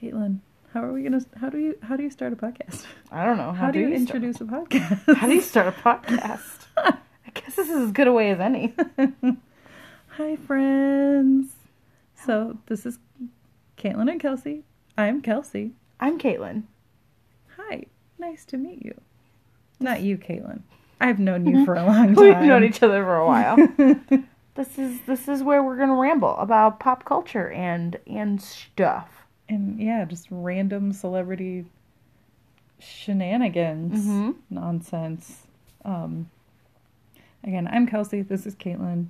Caitlin, how do you start a podcast? I don't know. How do you introduce a podcast? How do you start a podcast? I guess this is as good a way as any. Hi, friends. So this is Caitlin and Kelsey. I'm Kelsey. I'm Caitlin. Hi. Nice to meet you. Not you, Caitlin. I've known you for a long time. We've known each other for a while. This is where we're gonna ramble about pop culture and stuff. And yeah, just random celebrity shenanigans, nonsense. Again, I'm Kelsey. This is Caitlin.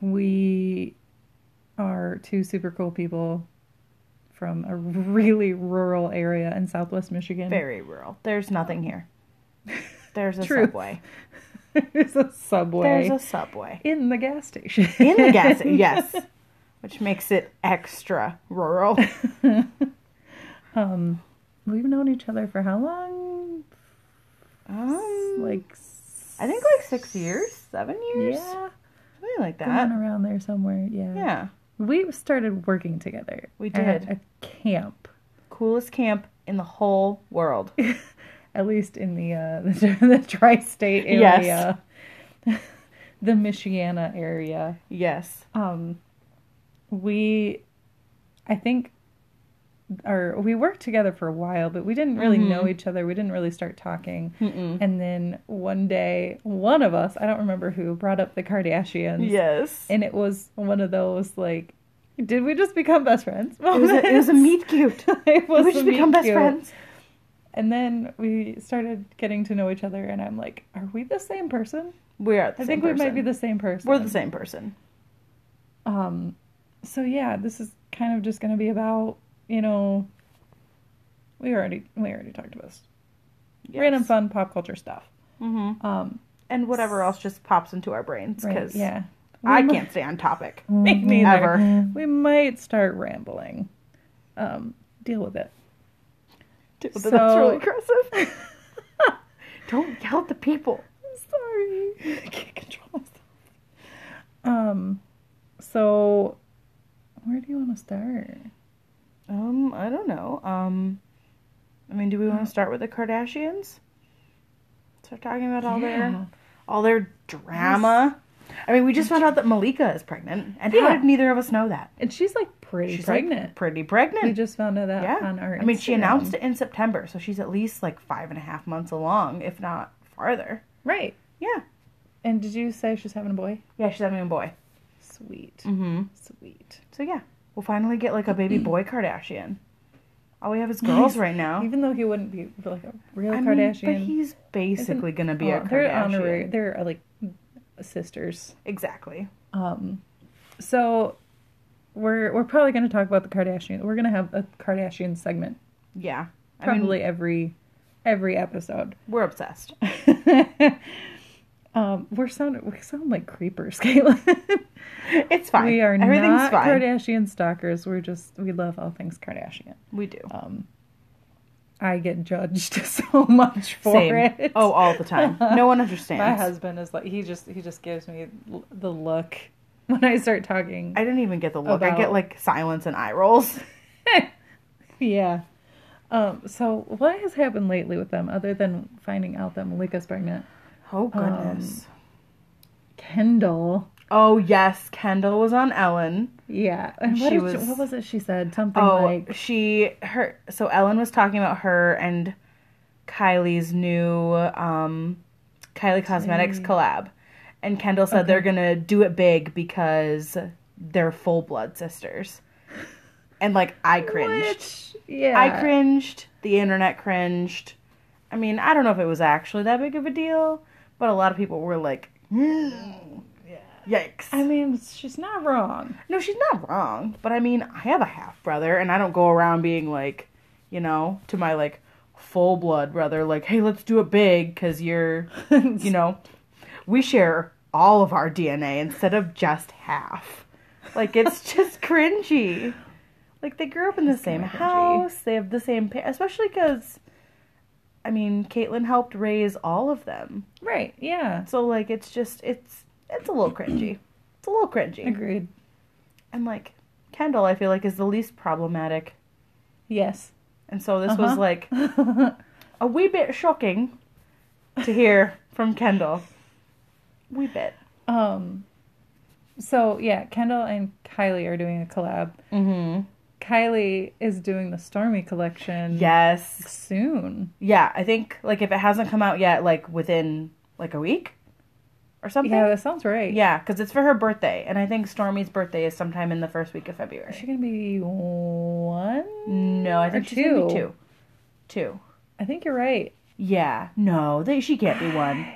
We are two super cool people from a really rural area in Southwest Michigan. Very rural. There's nothing here. There's a Subway. There's a Subway. In the gas station. Yes. Which makes it extra rural. We've known each other for how long? I think 6 years, 7 years. Yeah. Something like that. Going around there somewhere, yeah. Yeah. We started working together. We did. At a camp. Coolest camp in the whole world. At least in the tri-state area. Yes. The Michiana area. Yes. We worked together for a while, but we didn't really know each other. We didn't really start talking. Mm-mm. And then one day, one of us, I don't remember who, brought up the Kardashians. Yes. And it was one of those, did we just become best friends? It was a meet cute. Did we just become best friends? And then we started getting to know each other, and I'm like, are we the same person? We are the same person. I think we might be the same person. We're the same person. So, yeah, this is kind of just going to be about... You know, we already talked about this. Yes. Random fun pop culture stuff. Mm-hmm. And whatever else just pops into our brains, because right, yeah. I can't stay on topic. Me neither. Ever. We might start rambling. Deal with it. That's really aggressive. Don't yell at the people. I'm sorry. I can't control myself. So, where do you want to start? I don't know. Do we want to start with the Kardashians? Start talking about all their drama. Yes. We just found out that Malika is pregnant, and how did neither of us know that? And she's pretty pregnant. We just found out that on our Instagram. She announced it in September, so she's at least 5.5 months along, if not farther. Right. Yeah. And did you say she's having a boy? Yeah, she's having a boy. Sweet. Mm-hmm. Sweet. So yeah. We'll finally get, a baby boy Kardashian. All we have is girls right now. Even though he wouldn't be, a real Kardashian. But he's basically going to be a Kardashian. They're honorary. They're, sisters. Exactly. So, we're probably going to talk about the Kardashians. We're going to have a Kardashian segment. Yeah. Probably every episode. We're obsessed. We sound like creepers, Caitlin. It's fine. We are Everything's not fine. Kardashian stalkers. We love all things Kardashian. We do. I get judged so much for it. Oh, all the time. No one understands. My husband is he just gives me the look when I start talking. I didn't even get the look. I get silence and eye rolls. Yeah. So what has happened lately with them other than finding out that Malika's pregnant? Oh, goodness. Kendall. Oh, yes. Kendall was on Ellen. Yeah. And what was it she said? Something So Ellen was talking about her and Kylie's new Kylie Cosmetics collab. And Kendall said they're going to do it big because they're full blood sisters. And, I cringed. I cringed. The internet cringed. I don't know if it was actually that big of a deal. But a lot of people were yikes. She's not wrong. No, she's not wrong. But, I have a half-brother, and I don't go around being, to my, full-blood brother, hey, let's do it big, because you're, we share all of our DNA instead of just half. It's just cringy. They grew up in the same house. They have the same especially because... Caitlyn helped raise all of them. Right, yeah. So, it's just, it's a little cringy. Agreed. And, Kendall, I feel like, is the least problematic. Yes. And so this was, like, a wee bit shocking to hear from Kendall. Wee bit. So, yeah, Kendall and Kylie are doing a collab. Mm-hmm. Kylie is doing the Stormi collection. Yes. Soon. Yeah, I think, like, if it hasn't come out yet, like, within, like, a week or something. Yeah, that sounds right. Yeah, because it's for her birthday, and I think Stormi's birthday is sometime in the first week of February. Is she going to be one? No, I think she's going to be two. Two. I think you're right. Yeah. No, she can't be one.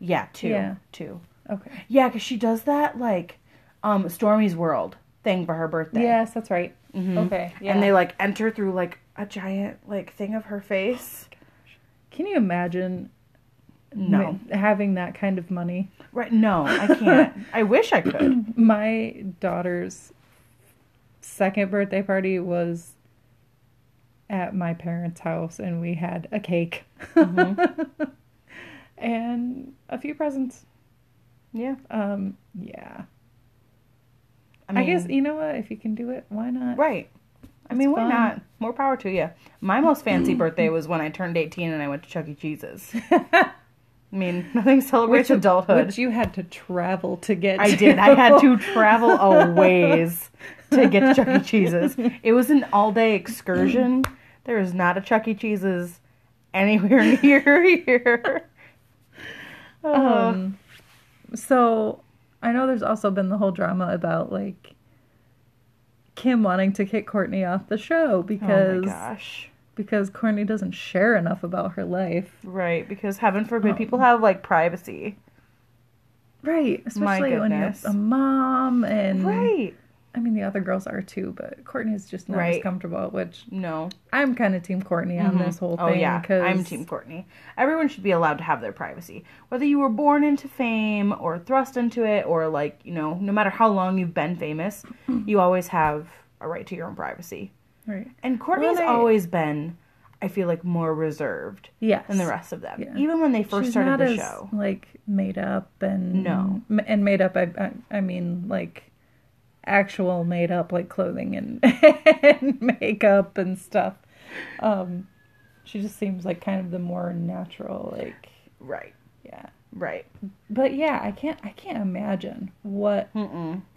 Yeah, two. Yeah. Two. Okay. Yeah, because she does that, like, Stormi's World thing for her birthday. Yes, that's right. Mm-hmm. Okay, yeah. And they, like, enter through, like, a giant, like, thing of her face. Oh my gosh. Can you imagine having that kind of money? Right. No, I can't. I wish I could. My daughter's second birthday party was at my parents' house, and we had a cake. Mm-hmm. And a few presents. Yeah. Yeah. I mean, I guess, you know what, if you can do it, why not? Right. Why not? More power to you. My most fancy birthday was when I turned 18 and I went to Chuck E. Cheese's. I mean, nothing celebrates adulthood. Which you had to travel to get to. I did. I had to travel a ways to get to Chuck E. Cheese's. It was an all-day excursion. There is not a Chuck E. Cheese's anywhere near here. So, I know there's also been the whole drama about, like, Kim wanting to kick Kourtney off the show because Kourtney doesn't share enough about her life. Right, because heaven forbid people have, like, privacy. Right, especially when you're a mom and... Right. I mean, the other girls are too, but Kourtney's just not as comfortable, which... No. I'm kind of Team Kourtney on this whole thing. Oh, yeah. Cause... I'm Team Kourtney. Everyone should be allowed to have their privacy. Whether you were born into fame or thrust into it or, like, you know, no matter how long you've been famous, you always have a right to your own privacy. Right. And Kourtney's always been, I feel like, more reserved than the rest of them. Yeah. Even when they first started the show. Like, made up and... No. And made up, I mean, like... actual made up, like, clothing and makeup and stuff. She just seems like kind of the more natural, like, right. But yeah, I can't imagine what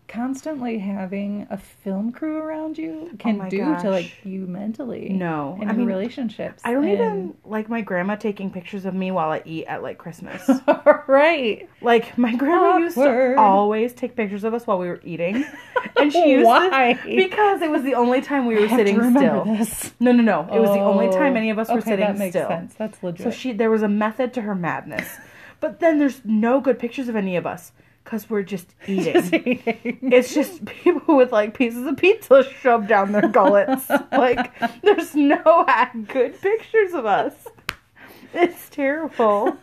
constantly having a film crew around you can do to, like, you mentally. No, and your relationships. I don't even like my grandma taking pictures of me while I eat at, like, Christmas. Right. Like, my grandma used to always take pictures of us while we were eating, and she used because it was the only time we were sitting still. This. No. It was the only time any of us were sitting still. That makes sense. That's legit. So there was a method to her madness, but then there's no good pictures of any of us. Because we're just eating. It's just people with, like, pieces of pizza shoved down their gullets. Like, there's no good pictures of us. It's terrible.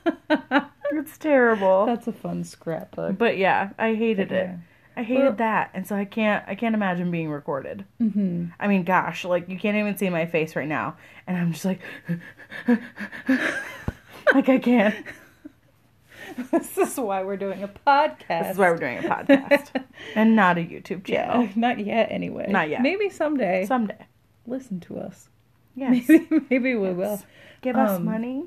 It's terrible. That's a fun scrapbook. But yeah, I hated it. I hated that. And so I can't imagine being recorded. Mm-hmm. I mean, gosh, like, you can't even see my face right now. And I'm just like, like, I can't. This is why we're doing a podcast. And not a YouTube channel. Yeah, not yet, anyway. Not yet. Maybe someday. Listen to us. Yes. Maybe we will. Give us money.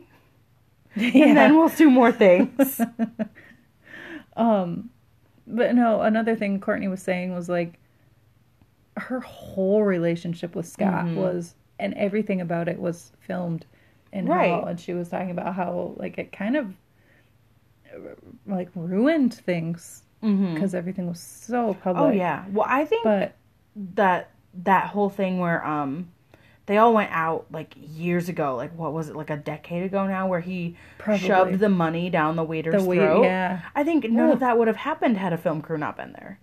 Yeah. And then we'll do more things. But no, another thing Kourtney was saying was, like, her whole relationship with Scott was, and everything about it was filmed in hell. And she was talking about how, like, it kind of, like, ruined things because everything was so public. Oh, yeah. Well, I think that whole thing where they all went out, like, years ago, like, what was it, like, a decade ago now, where he shoved the money down the waiter's throat. Yeah. I think none of that would have happened had a film crew not been there.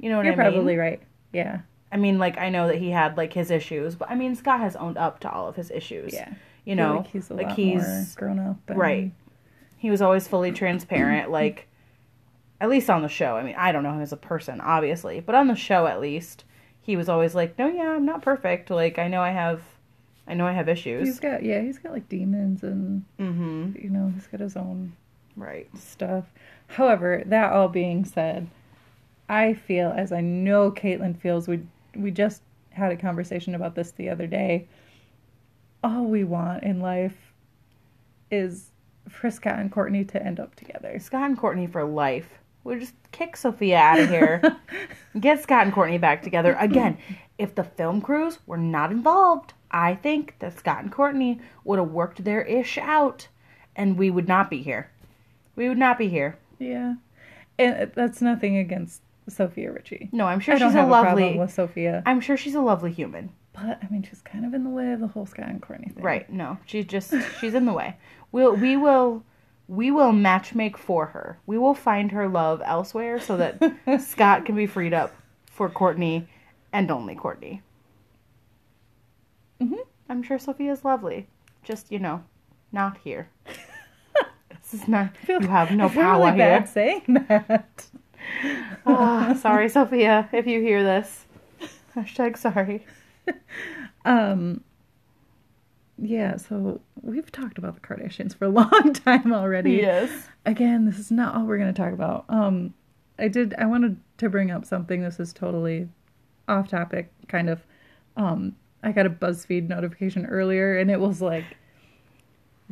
You know what I mean? You're probably right. Yeah. I mean, like, I know that he had, like, his issues, but, I mean, Scott has owned up to all of his issues. Yeah. You know? Like, he's more grown up. And... Right. He was always fully transparent, like, at least on the show. I mean, I don't know him as a person, obviously, but on the show, at least, he was always like, no, yeah, I'm not perfect. Like, I know I have issues. He's got, like, demons and, you know, he's got his own stuff. However, that all being said, I feel, as I know Caitlin feels, we just had a conversation about this the other day. All we want in life is for Scott and Kourtney to end up together. Scott and Kourtney for life. We'll just kick Sophia out of here. Get Scott and Kourtney back together. Again, if the film crews were not involved, I think that Scott and Kourtney would have worked their ish out, and we would not be here. We would not be here. Yeah. And that's nothing against Sophia Richie. No, I'm sure she's a lovely... I don't have a problem with Sophia. I'm sure she's a lovely human. But, I mean, she's kind of in the way of the whole Scott and Kourtney thing. Right, no. She's in the way. We will matchmake for her. We will find her love elsewhere so that Scott can be freed up for Kourtney and only Kourtney. Mm-hmm. I'm sure Sophia's lovely. Just, not here. This is not... You have no power really here. I feel really bad saying that. Sorry, Sophia, if you hear this. #sorry. Yeah, so we've talked about the Kardashians for a long time already. Yes. Again, this is not all we're going to talk about. I wanted to bring up something. This is totally off topic, kind of. I got a BuzzFeed notification earlier, and it was like,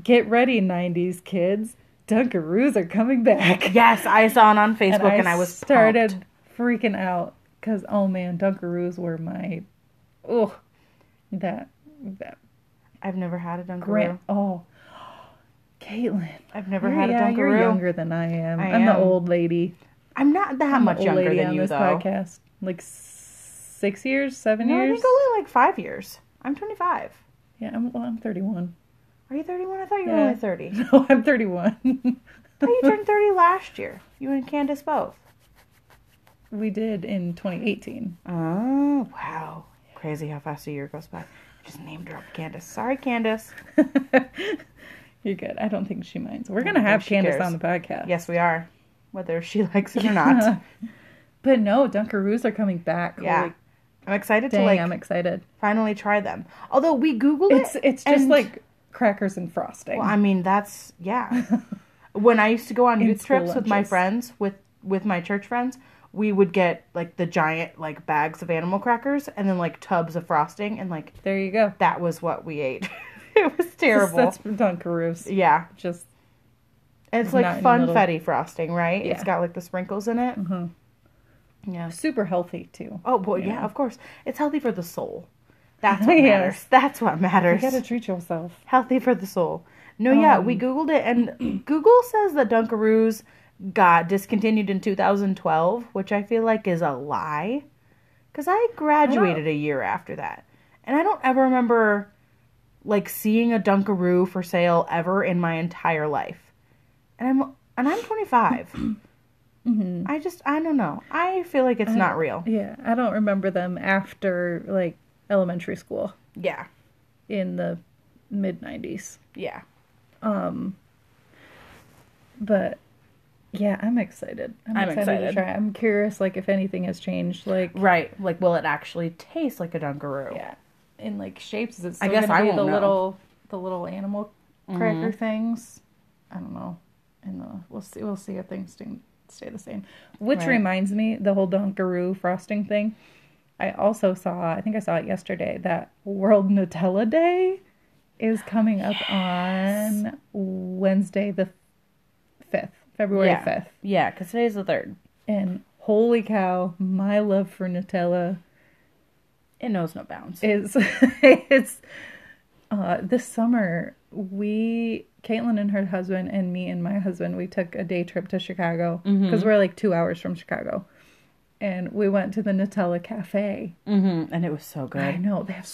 get ready, 90s kids. Dunkaroos are coming back. Yes, I saw it on Facebook, and I was started pumped. Freaking out, because, oh man, Dunkaroos were my... Oh, that... I've never had a Dunkaroo. Oh, Caitlin. I've never had a Dunkaroo. You're younger than I am. I'm the old lady. I'm not that much younger than you, though. I'm the old lady on this podcast. Like 6 years, 7 years? No, I think only like 5 years. I'm 25. Yeah, I'm 31. Are you 31? I thought you were only 30. No, I'm 31. Oh, you turned 30 last year. You and Candace both. We did in 2018. Oh, wow. Crazy how fast a year goes by. Just named her up Candace. Sorry, Candace. You're good. I don't think she minds. We're going to have Candace on the podcast. Yes, we are. Whether she likes it or not. But no, Dunkaroos are coming back. Yeah. Holy I'm excited dang, to like... I'm excited. Finally try them. Although we Googled it. It's just like crackers and frosting. Well, I mean, that's... Yeah. When I used to go on youth trips with my friends, with my church friends... We would get, like, the giant, like, bags of animal crackers and then, like, tubs of frosting and, like... There you go. That was what we ate. It was terrible. That's from Dunkaroos. Yeah. Just... And it's, like, funfetti frosting, right? Yeah. It's got, like, the sprinkles in it. Mm-hmm. Yeah. Super healthy, too. Oh, boy, yeah, of course. It's healthy for the soul. That's what matters. That's what matters. You gotta treat yourself. Healthy for the soul. No, yeah, we Googled it, and Google says that Dunkaroos... got discontinued in 2012, which I feel like is a lie. Because I graduated a year after that. And I don't ever remember, like, seeing a Dunkaroo for sale ever in my entire life. And I'm 25. Mm-hmm. I don't know. I feel like it's not real. Yeah, I don't remember them after, like, elementary school. Yeah. In the mid-90s. Yeah. But... Yeah, I'm excited. I'm excited to try. I'm curious, like, if anything has changed. Like, right. Like, will it actually taste like a Dunkaroo? Yeah. In, like, shapes, is it still going to be the little animal cracker things? I don't know. And we'll see if things stay the same. Which reminds me, the whole Dunkaroo frosting thing. I think I saw it yesterday, that World Nutella Day is coming up on Wednesday the 5th. February 5th. Yeah, because today's the 3rd. And holy cow, my love for Nutella... It knows no bounds. This summer, Caitlin and her husband and me and my husband, we took a day trip to Chicago. Because we're like 2 hours from Chicago. And we went to the Nutella Cafe. Mm-hmm. And it was so good. I know. They have...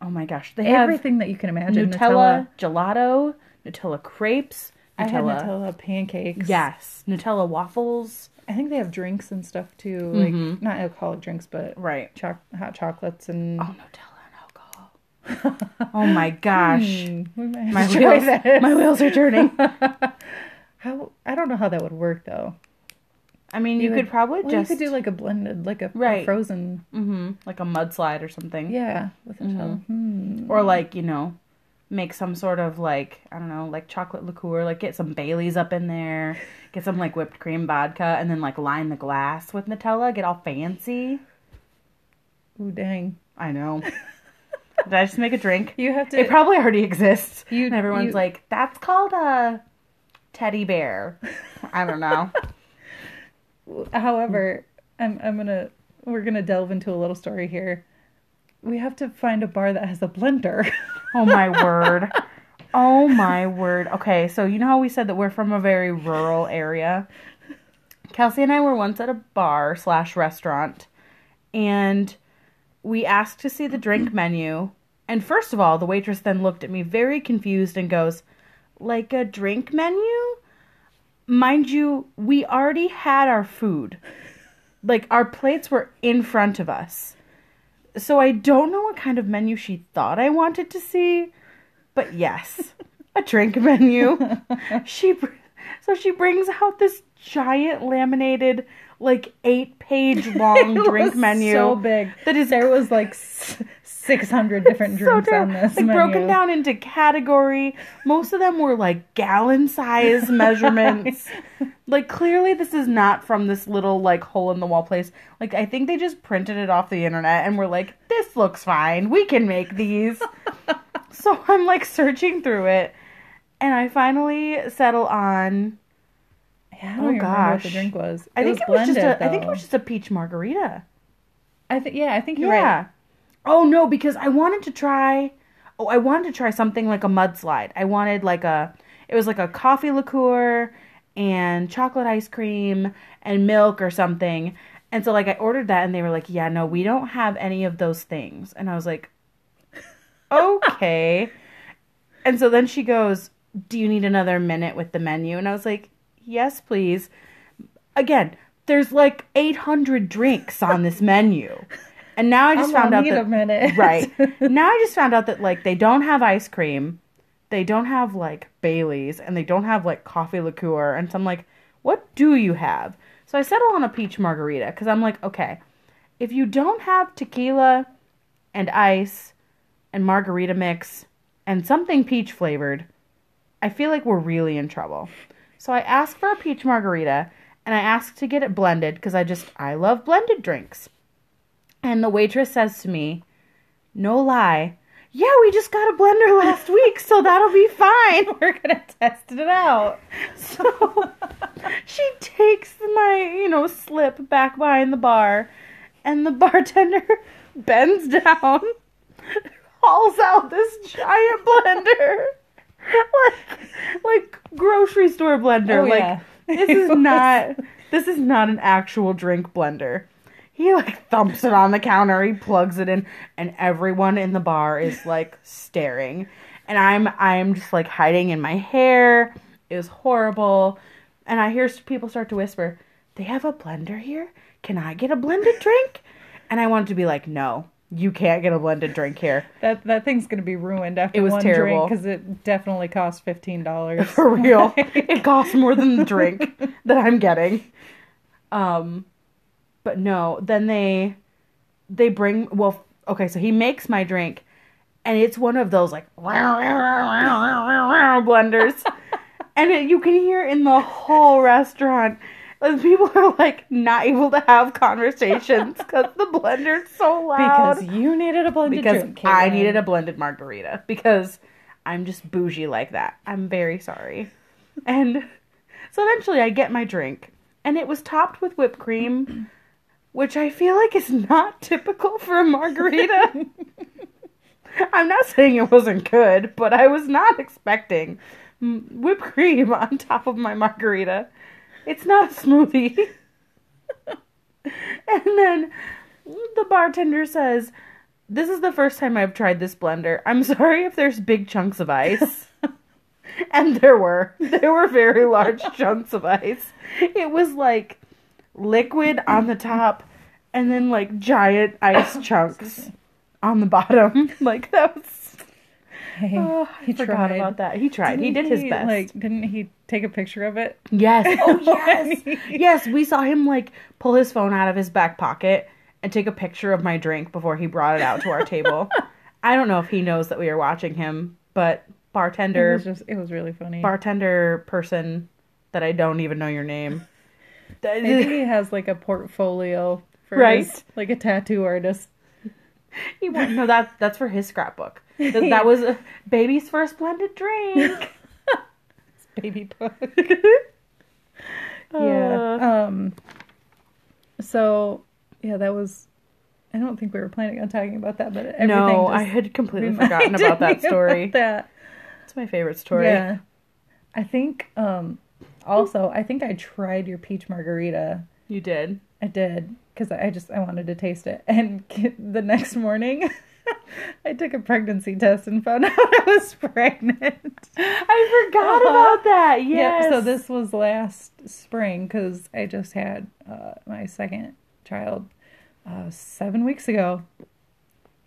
Oh my gosh. They have everything that you can imagine. Nutella gelato, Nutella crepes... I had Nutella pancakes. Yes. Nutella waffles. I think they have drinks and stuff, too. Mm-hmm. Like, not alcoholic drinks, but hot chocolates and... Oh, Nutella and alcohol. Oh, my gosh. My wheels are turning. I don't know how that would work, though. I mean, you could do, like, a blended, like, a frozen... Mm-hmm. Like a mudslide or something. Yeah. With Nutella. Mm-hmm. Or, like, make some sort of, like, I don't know, like chocolate liqueur, like get some Baileys up in there, get some like whipped cream vodka, and then like line the glass with Nutella, get all fancy. Ooh, dang. I know. Did I just make a drink? You have to. It probably already exists. And everyone's like, that's called a teddy bear. I don't know. However, we're gonna delve into a little story here. We have to find a bar that has a blender. Oh my word. Oh my word. Okay, so you know how we said that we're from a very rural area? Kelsey and I were once at a bar / restaurant, and we asked to see the drink menu. And first of all, the waitress then looked at me very confused and goes, like a drink menu? Mind you, we already had our food. Like, our plates were in front of us. So I don't know what kind of menu she thought I wanted to see, but yes, a drink menu. So she brings out this giant laminated, like 8-page long drink menu. So big. That is, there was like 600 different drinks on this menu. Broken down into category. Most of them were like gallon size measurements. Like, clearly this is not from this little like hole in the wall place. Like, I think they just printed it off the internet and were like, this looks fine. We can make these. So I'm like searching through it, and I finally settle on, I don't remember what the drink was. I think it was just a peach margarita. I think you're right. Oh no, because I wanted to try. Oh, I wanted to try something like a mudslide. I wanted like it was like a coffee liqueur and chocolate ice cream and milk or something. And so like I ordered that, and they were like, "Yeah, no, we don't have any of those things." And I was like, "Okay." And so then she goes, "Do you need another minute with the menu?" And I was like, "Yes, please." Again, there's like 800 drinks on this menu. And now I just found out that... Right. Now I just found out that, like, they don't have ice cream. They don't have, like, Baileys. And they don't have, like, coffee liqueur. And so I'm like, what do you have? So I settle on a peach margarita. Because I'm like, okay, if you don't have tequila and ice and margarita mix and something peach flavored, I feel like we're really in trouble. So I asked for a peach margarita, and I asked to get it blended, because I love blended drinks. And the waitress says to me, no lie, yeah, we just got a blender last week, so that'll be fine. We're going to test it out. So she takes my, slip back behind the bar, and the bartender bends down, hauls out this giant blender. Like grocery store blender. Oh, like, yeah. This is not an actual drink blender. He like thumps it on the counter, he plugs it in, and everyone in the bar is like staring. And I'm just like hiding in my hair. It was horrible. And I hear people start to whisper, they have a blender here? Can I get a blended drink? And I wanted to be like, no. You can't get a blended drink here. That thing's going to be ruined after one terrible drink, because it definitely cost $15. For real. It costs more than the drink that I'm getting. But no, then they bring, well, okay, so he makes my drink, and it's one of those, like, blenders. And you can hear in the whole restaurant, people are, like, not able to have conversations because the blender's so loud. Because you needed a blended drink. Because I needed a blended margarita. Because I'm just bougie like that. I'm very sorry. And so eventually I get my drink. And it was topped with whipped cream, which I feel like is not typical for a margarita. I'm not saying it wasn't good, but I was not expecting whipped cream on top of my margarita. It's not a smoothie. And then the bartender says, this is the first time I've tried this blender. I'm sorry if there's big chunks of ice. And there were. There were very large chunks of ice. It was like liquid on the top and then like giant ice chunks on the bottom. Like, that was... Hey, I forgot about that. He tried. He did his best. Like, didn't he take a picture of it? Yes. Oh, yes. Yes, we saw him, like, pull his phone out of his back pocket and take a picture of my drink before he brought it out to our table. I don't know if he knows that we were watching him, But bartender... It was really funny. Bartender person that I don't even know your name. I think he has, like, a portfolio for his, like, a tattoo artist. He won't. No, that's for his scrapbook. That was a baby's first blended drink. His baby book. Yeah. So, yeah, that was... I don't think we were planning on talking about that, but everything No, I had completely forgotten about that story. It's my favorite story. Yeah. I think, also, I think I tried your peach margarita. You did? I did, because I wanted to taste it. And the next morning, I took a pregnancy test and found out I was pregnant. I forgot about that, yes. Yeah, so this was last spring, because I just had my second child 7 weeks ago.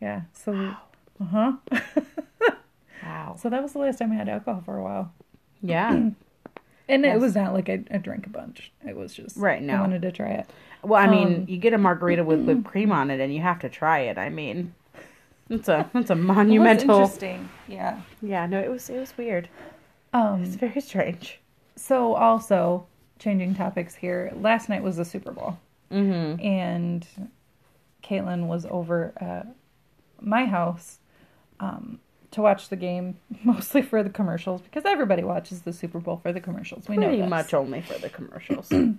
Yeah. So, Wow. So that was the last time I had alcohol for a while. Yeah. And yes. It was not like I drank a bunch. It was just... Right, no. I wanted to try it. Well, I mean, you get a margarita with whipped cream on it and you have to try it. I mean, it's a monumental... It was interesting. Yeah. Yeah, no, it was weird. It's very strange. So, also, changing topics here, last night was the Super Bowl. Mm-hmm. And Caitlin was over at my house to watch the game, mostly for the commercials, because everybody watches the Super Bowl for the commercials. We know pretty much only for the commercials. We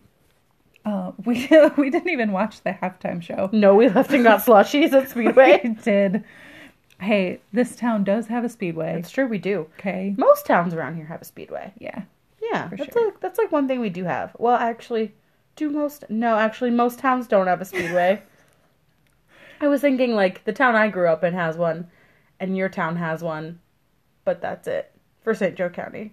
didn't even watch the halftime show. No, we left and got slushies at Speedway. We did. Hey, this town does have a Speedway. It's true, we do. Okay. Most towns around here have a Speedway. Yeah. Yeah, for sure. That's like one thing we do have. Well, actually... most towns don't have a Speedway. I was thinking, like, the town I grew up in has one, and your town has one, but that's it for St. Joe County.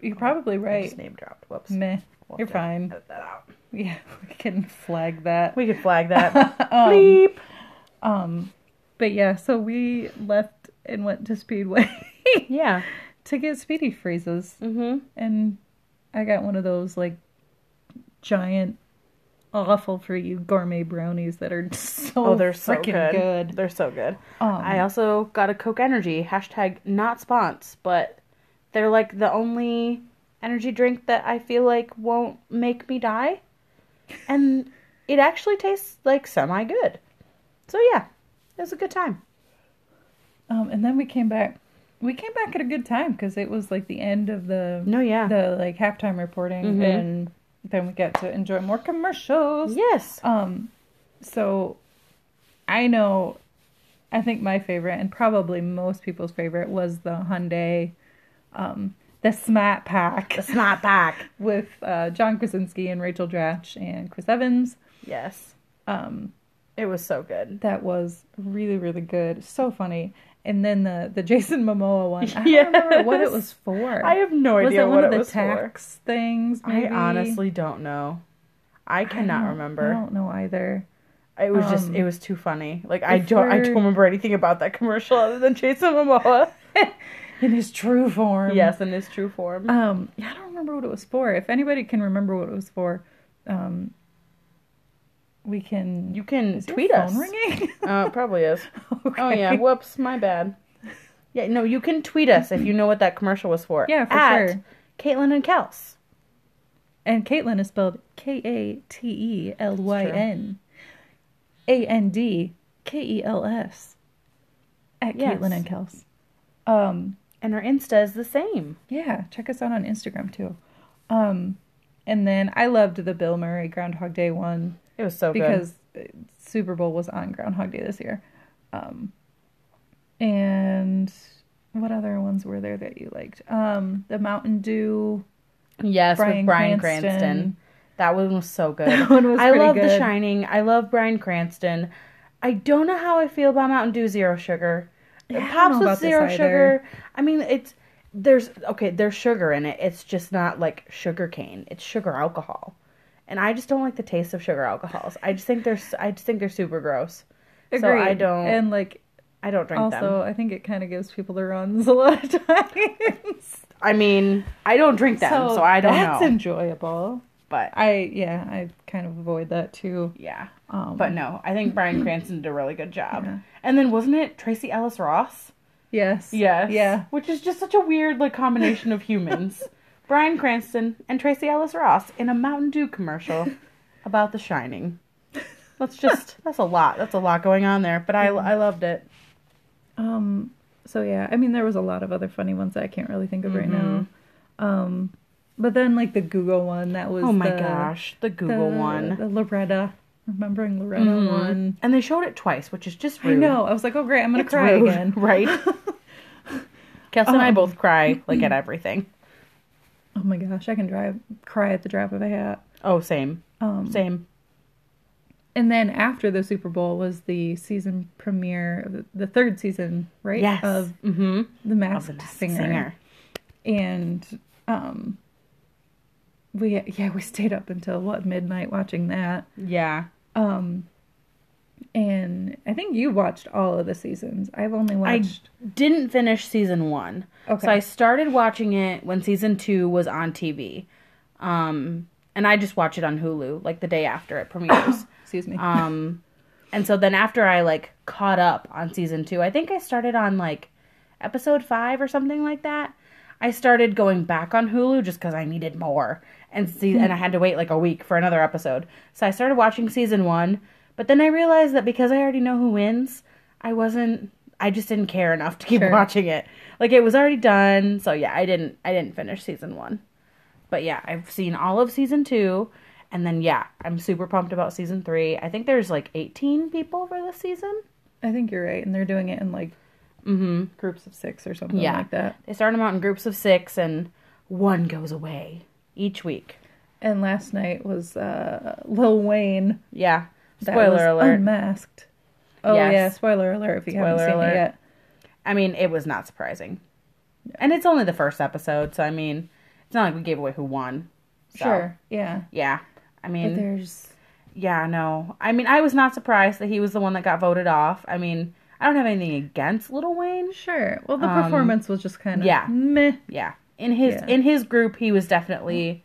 You're probably right. I just name dropped. Whoops. Meh. We'll You're fine. Edit that out. Yeah, we can flag that. Bleep. But yeah, so we left and went to Speedway. Yeah. To get Speedy freezes. Mm-hmm. And I got one of those, like, giant, awful for you gourmet brownies that are so freaking good. They're so good. I also got a Coke Energy, hashtag not spons, but they're like the only energy drink that I feel like won't make me die. And it actually tastes like semi-good. So yeah, it was a good time. And then we came back. We came back at a good time because it was like the end of the like halftime reporting. Mm-hmm. And then we get to enjoy more commercials. Yes. So I think my favorite, and probably most people's favorite, was the Hyundai, the Smart Pack. The Smart Pack. With John Krasinski and Rachel Dratch and Chris Evans. Yes. It was so good. That was really, really good. So funny. And then the Jason Momoa one. I don't remember what it was for. I have no idea what it was for. Was it one of the tax things, maybe? I honestly don't know. I cannot remember. I don't know either. It was just, it was too funny. Like, I don't remember anything about that commercial other than Jason Momoa. In his true form. Yes, in his true form. I don't remember what it was for. If anybody can remember what it was for, we can... You can tweet us. Is your phone ringing? It probably is. Okay. Oh, yeah. Whoops. My bad. Yeah, no, you can tweet us if you know what that commercial was for. Yeah, for sure. Caitlin and Kels. And Caitlin is spelled K-A-T-E-L-Y-N. A-N-D-K-E-L-S. @ Caitlin and Kels. And our Insta is the same. Yeah. Check us out on Instagram, too. And then I loved the Bill Murray Groundhog Day one. It was so good. Because Super Bowl was on Groundhog Day this year. And what other ones were there that you liked? The Mountain Dew. Yes, with Bryan Cranston. That one was so good. That one was pretty good. I love The Shining. I love Bryan Cranston. I don't know how I feel about Mountain Dew Zero Sugar. Yeah, Pops with Zero Sugar. I mean, there's sugar in it. It's just not like sugar cane. It's sugar alcohol. And I just don't like the taste of sugar alcohols. I just think they're super gross. Agreed. So I don't. And like, I don't drink them. Also, I think it kind of gives people the runs a lot of times. I mean, I don't drink them, so I don't know. That's enjoyable. But I kind of avoid that too. Yeah. But no, I think Bryan Cranston did a really good job. Yeah. And then wasn't it Tracee Ellis Ross? Yes. Yes. Yeah. Which is just such a weird, like, combination of humans. Bryan Cranston and Tracee Ellis Ross in a Mountain Dew commercial about The Shining. That's just, that's a lot. That's a lot going on there, but I loved it. So, yeah. I mean, there was a lot of other funny ones that I can't really think of right now. But then, like, the Google one, that was the Google one. The Loretta. Remembering Loretta one. And they showed it twice, which is just rude. I know. I was like, oh, great, I'm going to cry again. Right? Kelsey and I both cry, like, at everything. Oh, my gosh. I can cry at the drop of a hat. Oh, same. Same. And then after the Super Bowl was the season premiere, the third season, right? Yes. Of The Masked Singer. And we stayed up until, midnight watching that. Yeah. And I think you watched all of the seasons. I've only watched... I didn't finish season 1. Okay. So I started watching it when season 2 was on TV. And I just watch it on Hulu, like, the day after it premieres. Excuse me. And so then after I, like, caught up on season 2, I think I started on, like, episode 5 or something like that. I started going back on Hulu just because I needed more. And I had to wait, like, a week for another episode. So I started watching season 1. But then I realized that because I already know who wins, I just didn't care enough to keep watching it. Like, it was already done. So, yeah, I didn't finish season 1. But, yeah, I've seen all of season 2. And then, yeah, I'm super pumped about season 3. I think there's, like, 18 people for this season. I think you're right. And they're doing it in, like... groups of 6 or something like that. They start them out in groups of 6, and one goes away each week. And last night was Lil Wayne. Yeah. Spoiler alert. Unmasked. Oh, yes. Yeah, spoiler alert if you haven't seen it yet. I mean, it was not surprising. And it's only the first episode, so, I mean, it's not like we gave away who won. So. Sure, yeah. Yeah. I mean... But there's... Yeah, no. I mean, I was not surprised that he was the one that got voted off. I mean... I don't have anything against Lil Wayne. Sure. Well, the performance was just kind of meh. Yeah. In his group, he was definitely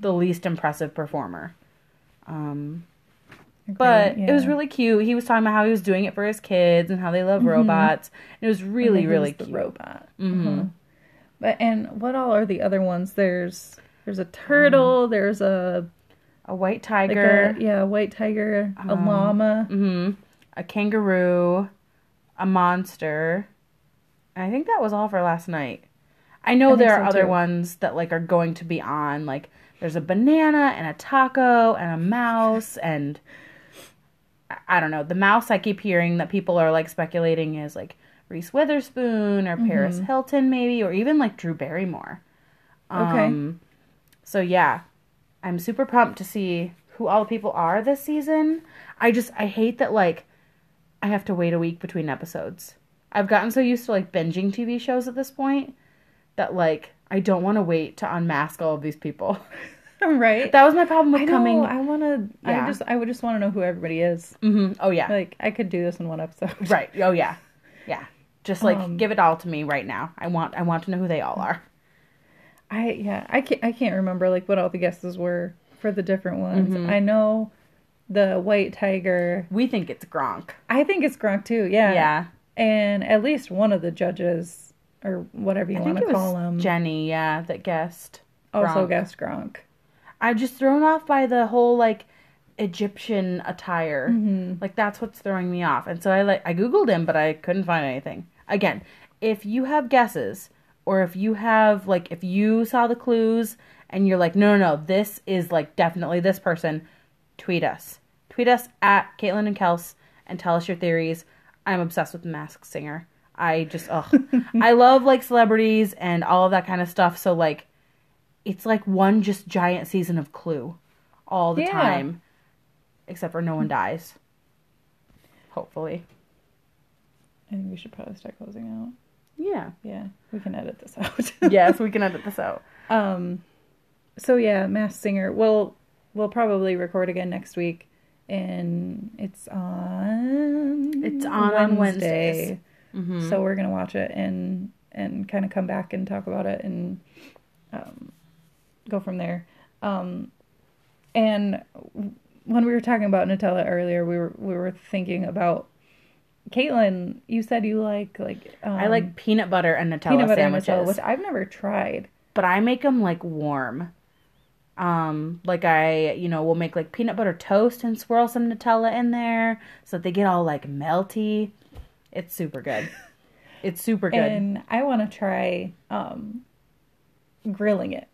the least impressive performer. But it was really cute. He was talking about how he was doing it for his kids and how they love robots. And it was really cute. The robot. But and what all are the other ones? There's a turtle. There's a white tiger. Like a white tiger. A llama. A kangaroo, a monster. I think that was all for last night. I know there are other ones that, like, are going to be on. Like, there's a banana and a taco and a mouse and... I don't know. The mouse I keep hearing that people are, like, speculating is, like, Reese Witherspoon or Paris Hilton, maybe. Or even, like, Drew Barrymore. Okay. So, yeah. I'm super pumped to see who all the people are this season. I hate that, like... I have to wait a week between episodes. I've gotten so used to, like, binging TV shows at this point that, like, I don't want to wait to unmask all of these people. Right. That was my problem with coming. I want to... Yeah. I would just want to know who everybody is. Oh, yeah. Like, I could do this in one episode. Right. Oh, yeah. Yeah. Just, like, give it all to me right now. I want to know who they all are. I can't remember, like, what all the guesses were for the different ones. I know... The white tiger. We think it's Gronk. I think it's Gronk, too, yeah. Yeah. And at least one of the judges, or whatever you want to call him. Jenny, yeah, that guessed Gronk. Also guessed Gronk. I'm just thrown off by the whole, like, Egyptian attire. Like, that's what's throwing me off. And so I Googled him, but I couldn't find anything. Again, if you have guesses, or if you have, like, if you saw the clues, and you're like, no, this is, like, definitely this person... Tweet us at Caitlin and Kels and tell us your theories. I'm obsessed with The Masked Singer. I just, I love, like, celebrities and all of that kind of stuff. So, like, it's like one just giant season of Clue all the time. Except for no one dies. Hopefully. I think we should probably start closing out. Yeah. Yeah. We can edit this out. Yes, we can edit this out. So, yeah, Masked Singer. Well... We'll probably record again next week, and it's on Wednesday. So we're gonna watch it and kind of come back and talk about it and go from there. And when we were talking about Nutella earlier, we were thinking about Caitlin, you said you like I like peanut butter and Nutella sandwiches, and Nutella, which I've never tried. But I make them like warm. Like I, you know, will make like peanut butter toast and swirl some Nutella in there so that they get all like melty. It's super good. It's super good. And I want to try grilling it,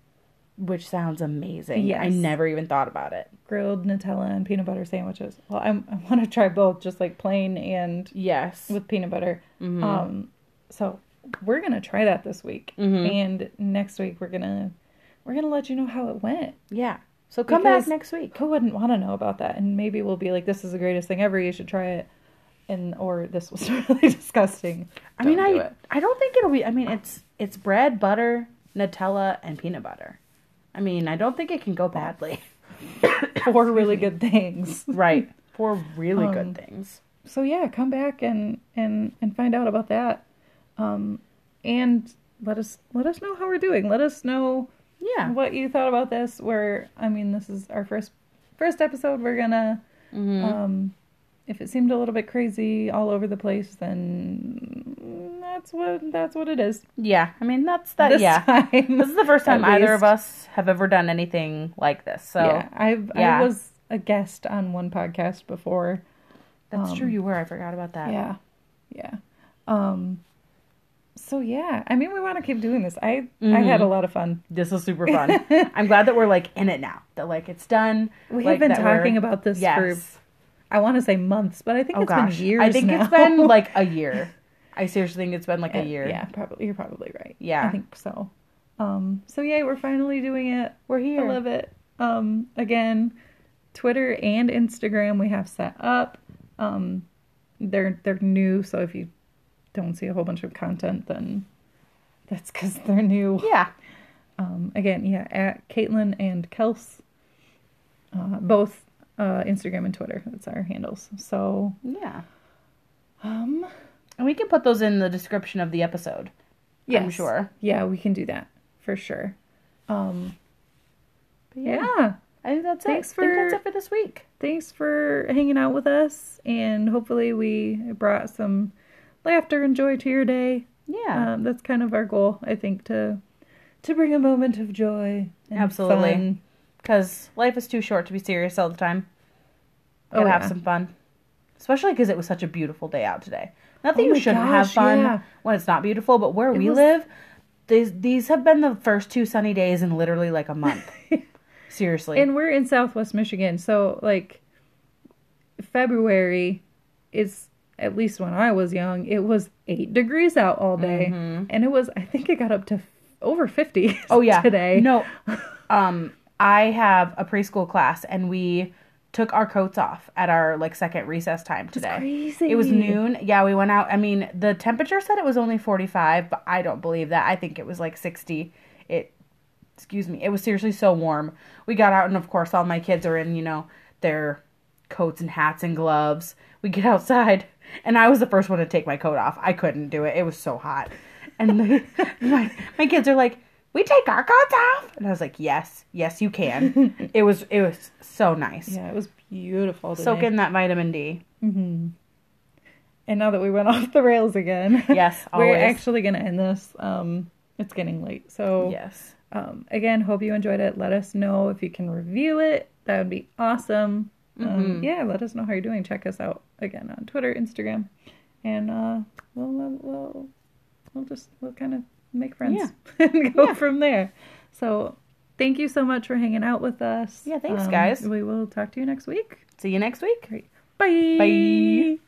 which sounds amazing. Yes. I never even thought about it. Grilled Nutella and peanut butter sandwiches. Well, I want to try both, just like plain and yes, with peanut butter. Mm-hmm. So we're gonna try that this week, mm-hmm. and next week we're gonna let you know how it went. Yeah. So come back next week. Who wouldn't want to know about that? And maybe we'll be like, "This is the greatest thing ever. You should try it." And or this was really disgusting. I don't think it'll be. I mean, it's bread, butter, Nutella, and peanut butter. I mean, I don't think it can go badly. Four really good things. Right. Four really good things. So yeah, come back and find out about that. And let us know how we're doing. Let us know what you thought about this. This is our first episode. We're gonna if it seemed a little bit crazy all over the place, then that's what it is. Yeah. I mean, this is the first time either of us have ever done anything like this. So yeah, I was a guest on one podcast before. That's true. You were. I forgot about that. Yeah. Yeah. So yeah, I mean, we want to keep doing this. I had a lot of fun. This was super fun. I'm glad that we're like in it now, that like it's done. We have been talking about this group. I want to say months, but I think been years now. I think it's been like a year. I seriously think it's been like a year. Yeah, probably. You're probably right. Yeah. I think so. So yay, we're finally doing it. We're here. I love it. Again, Twitter and Instagram we have set up. They're new, so if you don't see a whole bunch of content, then that's because they're new. Yeah. At Caitlin and Kels. Both Instagram and Twitter. That's our handles. So yeah. And we can put those in the description of the episode. Yes. I'm sure. Yeah, we can do that for sure. Yeah. I think that's it. I think that's it for this week. Thanks for hanging out with us, and hopefully we brought some laughter and joy to your day. Yeah. That's kind of our goal, I think, to bring a moment of joy and absolutely fun. Because life is too short to be serious all the time. Gotta have some fun. Especially because it was such a beautiful day out today. Not that you shouldn't have fun when it's not beautiful, but where we live, these have been the first two sunny days in literally like a month. Seriously. And we're in Southwest Michigan, so like February is, at least when I was young, it was 8 degrees out all day. Mm-hmm. And it was, I think it got up to over 50 today. No, I have a preschool class, and we took our coats off at our, like, second recess time today. That's crazy. It was noon. Yeah, we went out. I mean, the temperature said it was only 45, but I don't believe that. I think it was, like, 60. It was seriously so warm. We got out, and, of course, all my kids are in, you know, their coats and hats and gloves. We get outside, and I was the first one to take my coat off. I couldn't do it. It was so hot. And my kids are like, "We take our coats off?" And I was like, yes, you can. It was so nice. Yeah, it was beautiful today. Soak in that vitamin D. Mm-hmm. And now that we went off the rails again. Yes, always. We're actually going to end this. It's getting late. So, yes. Again, hope you enjoyed it. Let us know if you can review it. That would be awesome. Yeah, let us know how you're doing. Check us out again on Twitter, Instagram. And we'll kind of make friends and go from there. So thank you so much for hanging out with us. Yeah, thanks, guys. We will talk to you next week. See you next week. Great. Bye.